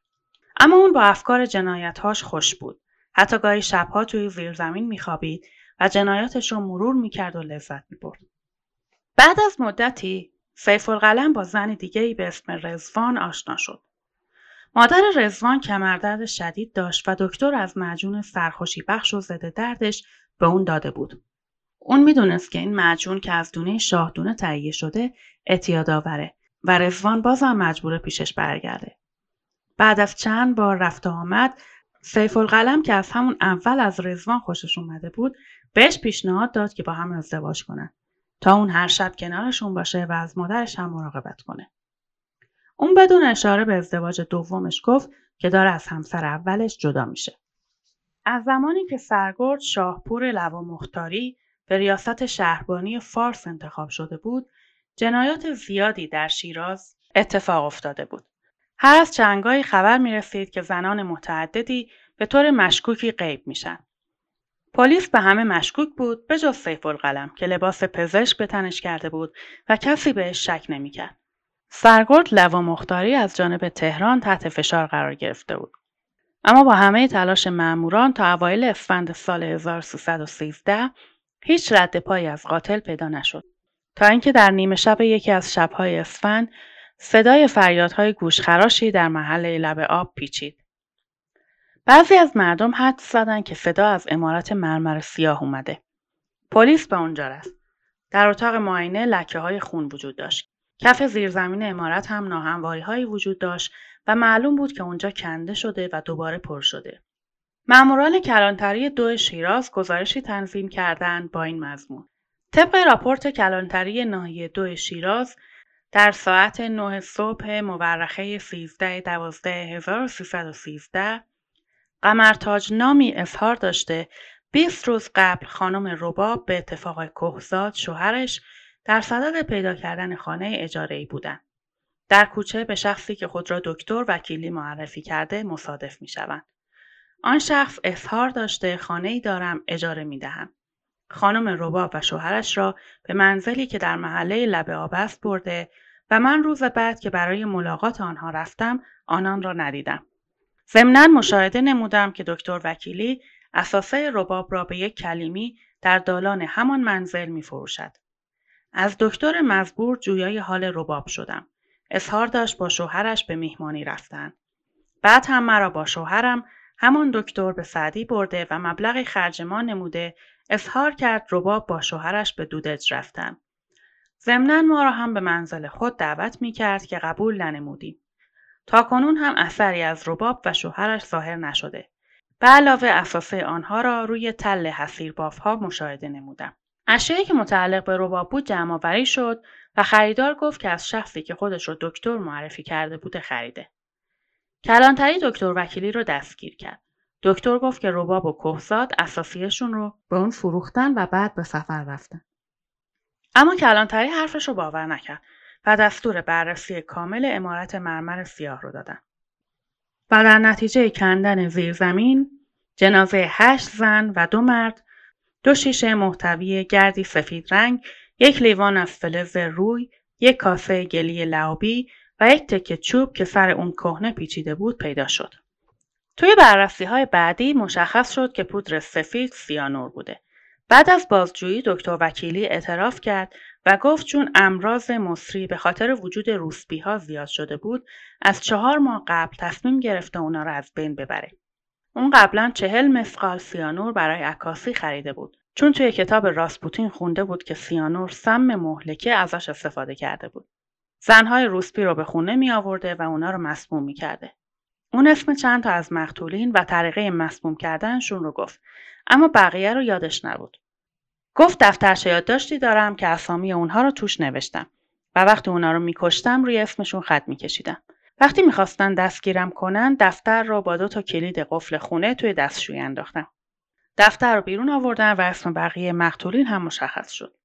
اما اون با افکار جنایت‌هاش خوش بود. حتی گاهی شبها توی زیرزمین میخوابید و جنایاتش رو مرور میکرد و لذت میبرد. بعد از مدتی سیف القلم با زن دیگه‌ای به اسم رضوان آشنا شد. مادر رضوان کمردرد شدید داشت و دکتر از معجون سرخوشی بخش و ضد دردش به اون داده بود. اون میدونست که این معجون که از دونه شاهدونه تهیه شده اعتیادآوره و رضوان بازم مجبور پیشش برگرده. بعد از چند بار رفت و آمد سیف القلم که از همون اول از رضوان خوشش اومده بود بهش پیشنهاد داد که با هم ازدواج کنن تا اون هر شب کنارشون باشه و از مادرش هم مراقبت کنه. اون بدون اشاره به ازدواج دومش گفت که داره از همسر اولش جدا میشه. از زمانی که سرگرد شاهپور لوا مختاری به ریاست شهربانی فارس انتخاب شده بود جنایات زیادی در شیراز اتفاق افتاده بود. هر از چندگاهی خبر می‌رسید که زنان متعددی به طور مشکوکی غیب میشن. پلیس به همه مشکوک بود به جز سیف القلم که لباس پزشک به تنش کرده بود و کسی بهش شک نمی‌کرد. سرگرد لوا مختاری از جانب تهران تحت فشار قرار گرفته بود. اما با همه تلاش ماموران تا اوایل اسفند سال 1313 هیچ رد پایی از قاتل پیدا نشد. تا اینکه در نیمه شب یکی از شب‌های اسفند صدای فریادهای گوشخراشی در محله لب آب پیچید. بعضی از مردم حدس زدند که صدا از عمارت مرمر سیاه اومده. پلیس به اونجا رفت. در اتاق معاینه لکه‌های خون وجود داشت. کف زیرزمین عمارت هم ناهمواری‌هایی وجود داشت و معلوم بود که اونجا کنده شده و دوباره پر شده. ماموران کلانتری 2 شیراز گزارشی تنظیم کردند با این مضمون: طبق راپورت کلانتری ناحیه 2 شیراز در ساعت 9 صبح مورخه 13/12/1313 قمرتاج نامی اظهار داشته 20 روز قبل خانم رباب به اتفاق کوهزاد شوهرش در صدد پیدا کردن خانه اجاره‌ای بودند. در کوچه به شخصی که خود را دکتر وکیلی معرفی کرده مصادف می‌شوند. آن شخص اظهار داشته خانه‌ای دارم اجاره می‌دهم. خانم رباب و شوهرش را به منزلی که در محله لب آب است برده و من روز بعد که برای ملاقات آنها رفتم آنان را ندیدم. ضمناً مشاهده نمودم که دکتر وکیلی اساسه رباب را به یک کلیمی در دالان همان منزل می فروشد. از دکتر مزبور جویای حال رباب شدم. اظهار داشت با شوهرش به مهمانی رفتن. بعد هم مرا با شوهرم همان دکتر به سعدی برده و مبلغی خرج ما نموده. اظهار کرد رباب با شوهرش به دودج رفتن. ضمناً ما را هم به منزل خود دعوت می کرد که قبول ننمودیم. تا کنون هم اثری از رباب و شوهرش ظاهر نشده. به علاوه افساسه آنها را روی تل حصیرباف ها مشاهده نمودم. اشیایی که متعلق به رباب بود جمع آوری شد و خریدار گفت که از شخصی که خودش را دکتر معرفی کرده بود خریده. کلانتری دکتر وکیلی را دستگیر کرد. دکتر گفت که رباب و کوهزاد اساسیشون رو به اون فروختن و بعد به سفر رفتن. اما کلانتری حرفش رو باور نکرد و دستور بررسی کامل عمارت مرمر سیاه رو دادن. و در نتیجه کندن زیرزمین، جنازه 8 زن و 2 مرد، 2 شیشه محتوی گردی سفید رنگ، 1 لیوان از فلز روی، 1 کاسه گلی لعابی و 1 تکه چوب که سر اون کهنه پیچیده بود پیدا شد. توی بررسی‌های بعدی مشخص شد که پودر سفید سیانور بوده. بعد از بازجویی دکتر وکیلی اعتراف کرد و گفت چون امراض مصری به خاطر وجود روسپی‌ها زیاد شده بود، از 4 ماه قبل تصمیم گرفته اونا رو از بین ببره. اون قبلاً 40 مسقال سیانور برای عکاسی خریده بود، چون توی کتاب راسپوتین خونده بود که سیانور سم مهلکه ازش استفاده کرده بود. زن‌های روسپی رو به خونه می آورده و اونا رو مسموم می کرده. اون اسم چند تا از مقتولین و طریقه مسموم کردنشون رو گفت، اما بقیه رو یادش نبود. گفت دفترچه یادداشتی دارم که اسامی اونها رو توش نوشتم و وقتی اونها رو می‌کشتم روی اسمشون خط می‌کشیدم. وقتی می‌خواستن دستگیرم کنن دفتر رو با 2 تا کلید قفل خونه توی دستشویی انداختم. دفتر رو بیرون آوردن و اسم بقیه مقتولین هم مشخص شد.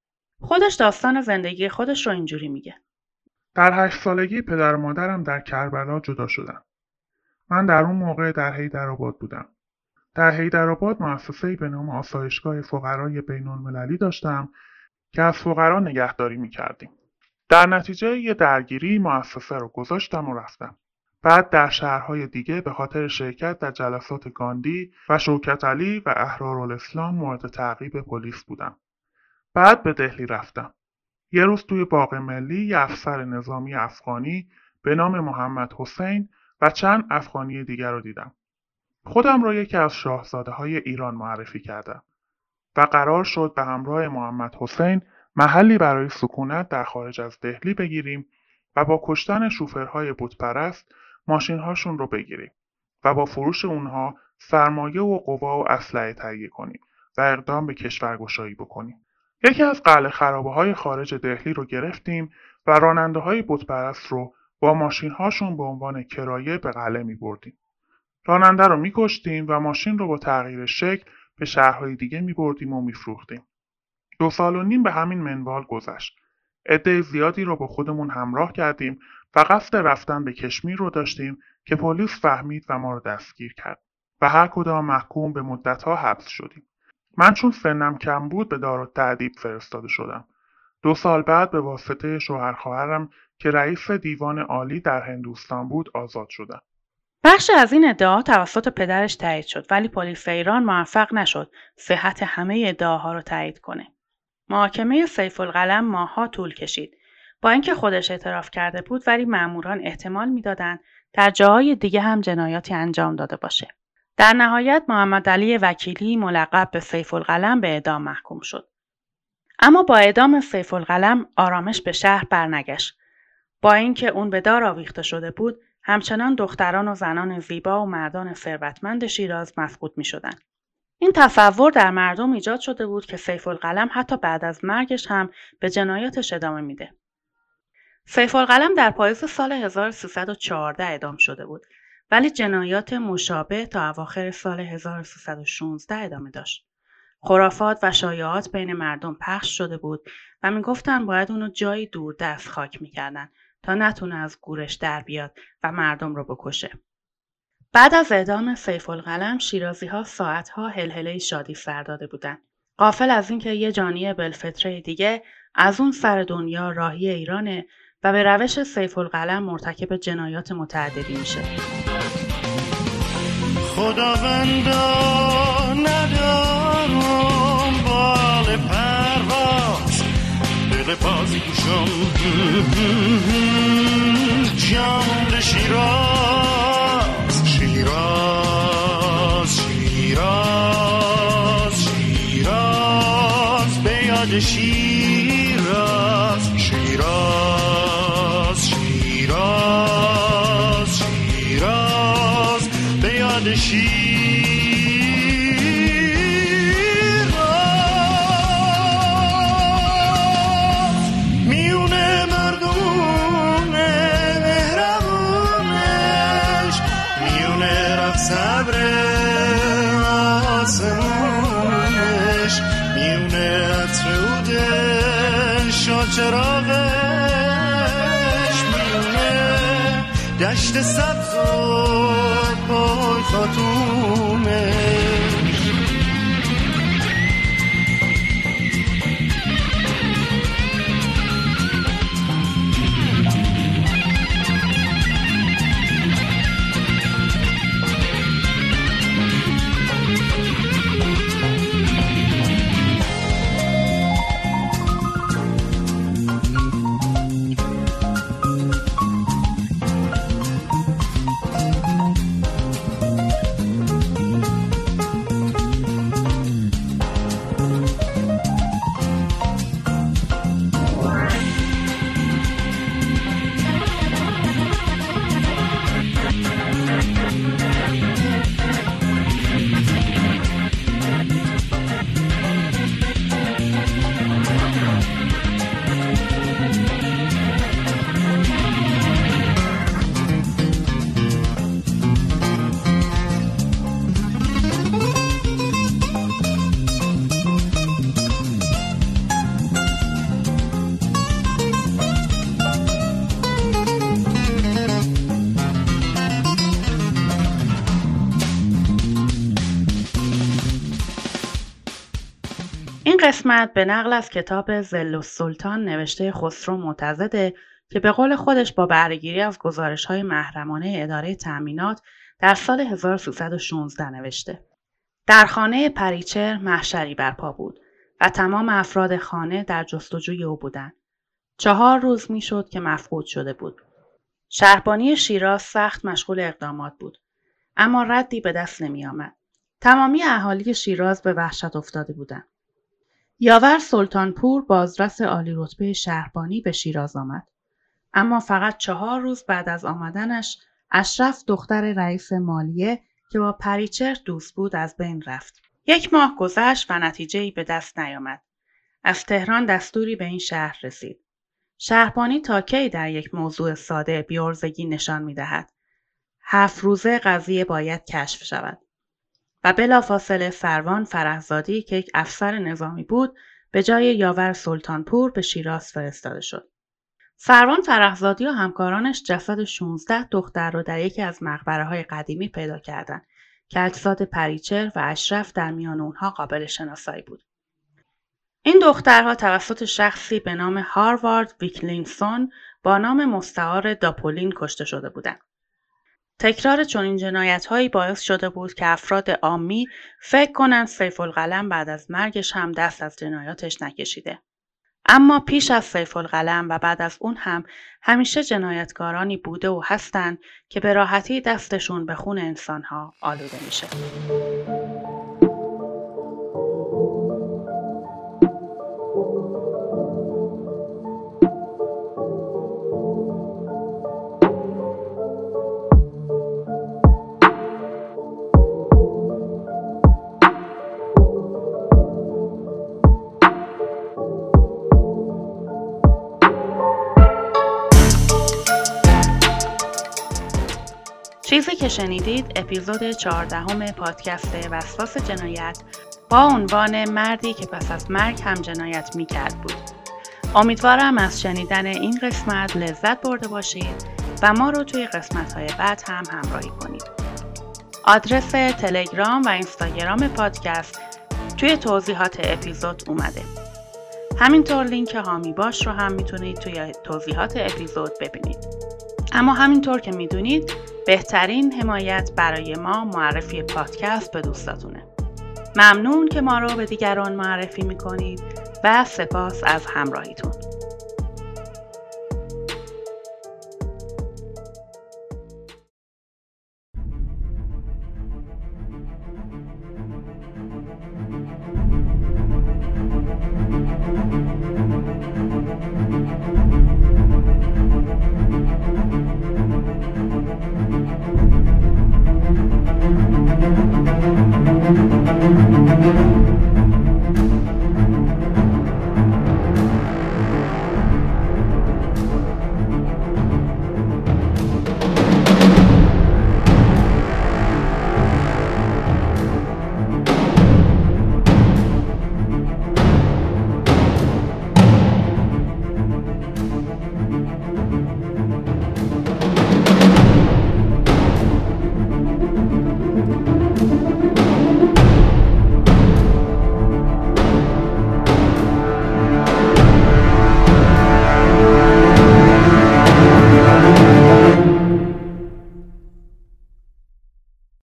خودش داستان زندگی خودش رو اینجوری میگه. در 8 سالگی پدر و مادرم در کربلا جدا شدن. من در اون موقع در حیدرآباد بودم. در حیدرآباد مؤسسه‌ای به نام آسایشگاه فقرای بین‌المللی داشتم که از فقرا نگهداری می‌کردیم. در نتیجه یه درگیری مؤسسه رو گذاشتم و رفتم. بعد در شهرهای دیگه به خاطر شرکت در جلسات گاندی و شوکت علی و احرار الاسلام مورد تعقیب پلیس بودم. بعد به دهلی رفتم. یه روز توی باغ ملی یه افسر نظامی افغانی به نام محمد حسین و چند افغانی دیگر رو دیدم. خودم را یکی از شاهزاده‌های ایران معرفی کردم و قرار شد به همراه محمد حسین محلی برای سکونت در خارج از دهلی بگیریم و با کشتن شوفرهای بتپرست ماشین‌هاشون رو بگیریم و با فروش اونها سرمایه و قوا و اسلحه تهیه کنیم و اقدام به کشورگشایی بکنیم. یکی از قلعه خرابه‌های خارج دهلی رو گرفتیم و راننده‌های بتپرست رو با ماشین‌هاشون به عنوان کرایه به قلعه می‌بردیم. راننده رو می‌کشتیم و ماشین رو با تغییر شکل به شهرهای دیگه می‌بردیم و می‌فروختیم. 2.5 سال به همین منوال گذشت. عده زیادی رو با خودمون همراه کردیم و قصد رفتن به کشمیر رو داشتیم که پلیس فهمید و ما رو دستگیر کرد و هر کدام محکوم به مدت‌ها حبس شدیم. من چون سنم کم بود به دارالتعدیب فرستاده شدم. 2 سال بعد به واسطه شوهر خواهرم که رئیس دیوان عالی در هندوستان بود آزاد شدم. بخش از این ادعا توسط پدرش تایید شد ولی پلیس ایران موفق نشد صحت همه ادعاها رو تایید کنه. محاکمه سیف القلم ماه‌ها طول کشید. با اینکه خودش اعتراف کرده بود ولی ماموران احتمال میدادن در جاهای دیگه هم جنایاتی انجام داده باشه. در نهایت محمد علی وکیلی ملقب به سیف القلم به اعدام محکوم شد. اما با اعدام سیف القلم آرامش به شهر برنگشت. با اینکه اون به دار آویخته شده بود، همچنان دختران و زنان زیبا و مردان ثروتمند شیراز مفقود می‌شدند. این تصور در مردم ایجاد شده بود که سیف القلم حتی بعد از مرگش هم به جنایاتش ادامه میده. سیف القلم در پاییز سال 1314 اعدام شده بود، ولی جنایات مشابه تا اواخر سال 1316 ادامه داشت. خرافات و شایعات بین مردم پخش شده بود و میگفتن باید اونو جایی دوردست خاک میکردن تا نتونه از گورش در بیاد و مردم رو بکشه. بعد از اعدام سیف القلم شیرازی‌ها ساعت‌ها هلهله شادی سر داده بودن. غافل از اینکه یه جانی بلفتره دیگه از اون سر دنیا راهی ایرانه و به روش سیف القلم مرتکب جنایات متعددی میشه. خداوند بازی گوشم جان شیراز شیراز شیراز شیراز به یاد شیراز دشت سبز و پای خاتومه قسمت به نقل از کتاب ظل السلطان نوشته خسرو معتضدی که به قول خودش با برگیری از گزارش‌های محرمانه اداره تأمینات در سال 1316 نوشته. در خانه پریچر محشری برپا بود و تمام افراد خانه در جستجوی او بودند. 4 روز میشد که مفقود شده بود. شهربانی شیراز سخت مشغول اقدامات بود، اما ردی به دست نمی آمد. تمامی اهالی شیراز به وحشت افتاده بودند. یاور سلطان پور بازرس عالی رتبه شهربانی به شیراز آمد، اما فقط 4 روز بعد از آمدنش اشرف دختر رئیس مالیه که با پریچر دوست بود از بین رفت. 1 ماه گذشت و نتیجه‌ای به دست نیامد. از تهران دستوری به این شهر رسید. شهربانی تا کی در یک موضوع ساده بی‌عرضگی نشان می‌دهد؟ 7 روزه قضیه باید کشف شود. و بلافاصله سروان فرحزادی که یک افسر نظامی بود به جای یاور سلطانپور به شیراز فرستاده شد. سروان فرحزادی و همکارانش جسد 16 دختر را در یکی از مقبره‌های قدیمی پیدا کردند که اجساد پریچر و اشرف در میان اونها قابل شناسایی بود. این دخترها توسط شخصی به نام هاروارد ویکلینسون با نام مستعار داپولین کشته شده بودند. تکرار چنین جنایت‌هایی باعث شده بود که افراد عامی فکر کنند سیف القلم بعد از مرگش هم دست از جنایاتش نکشیده. اما پیش از سیف القلم و بعد از اون هم همیشه جنایتکارانی بوده و هستند که به راحتی دستشون به خون انسان‌ها آلوده میشه. چیزی که شنیدید اپیزود 14 پادکست وسواس جنایت با عنوان مردی که پس از مرگ هم جنایت می‌کرد بود. امیدوارم از شنیدن این قسمت لذت برده باشید و ما رو توی قسمت‌های بعد هم همراهی کنید. آدرس تلگرام و اینستاگرام پادکست توی توضیحات اپیزود اومده. همینطور لینک حامی باش رو هم می‌تونید توی توضیحات اپیزود ببینید. اما همینطور که می‌دونید بهترین حمایت برای ما معرفی پادکست به دوستاتونه. ممنون که ما رو به دیگران معرفی میکنید و سپاس از همراهیتون.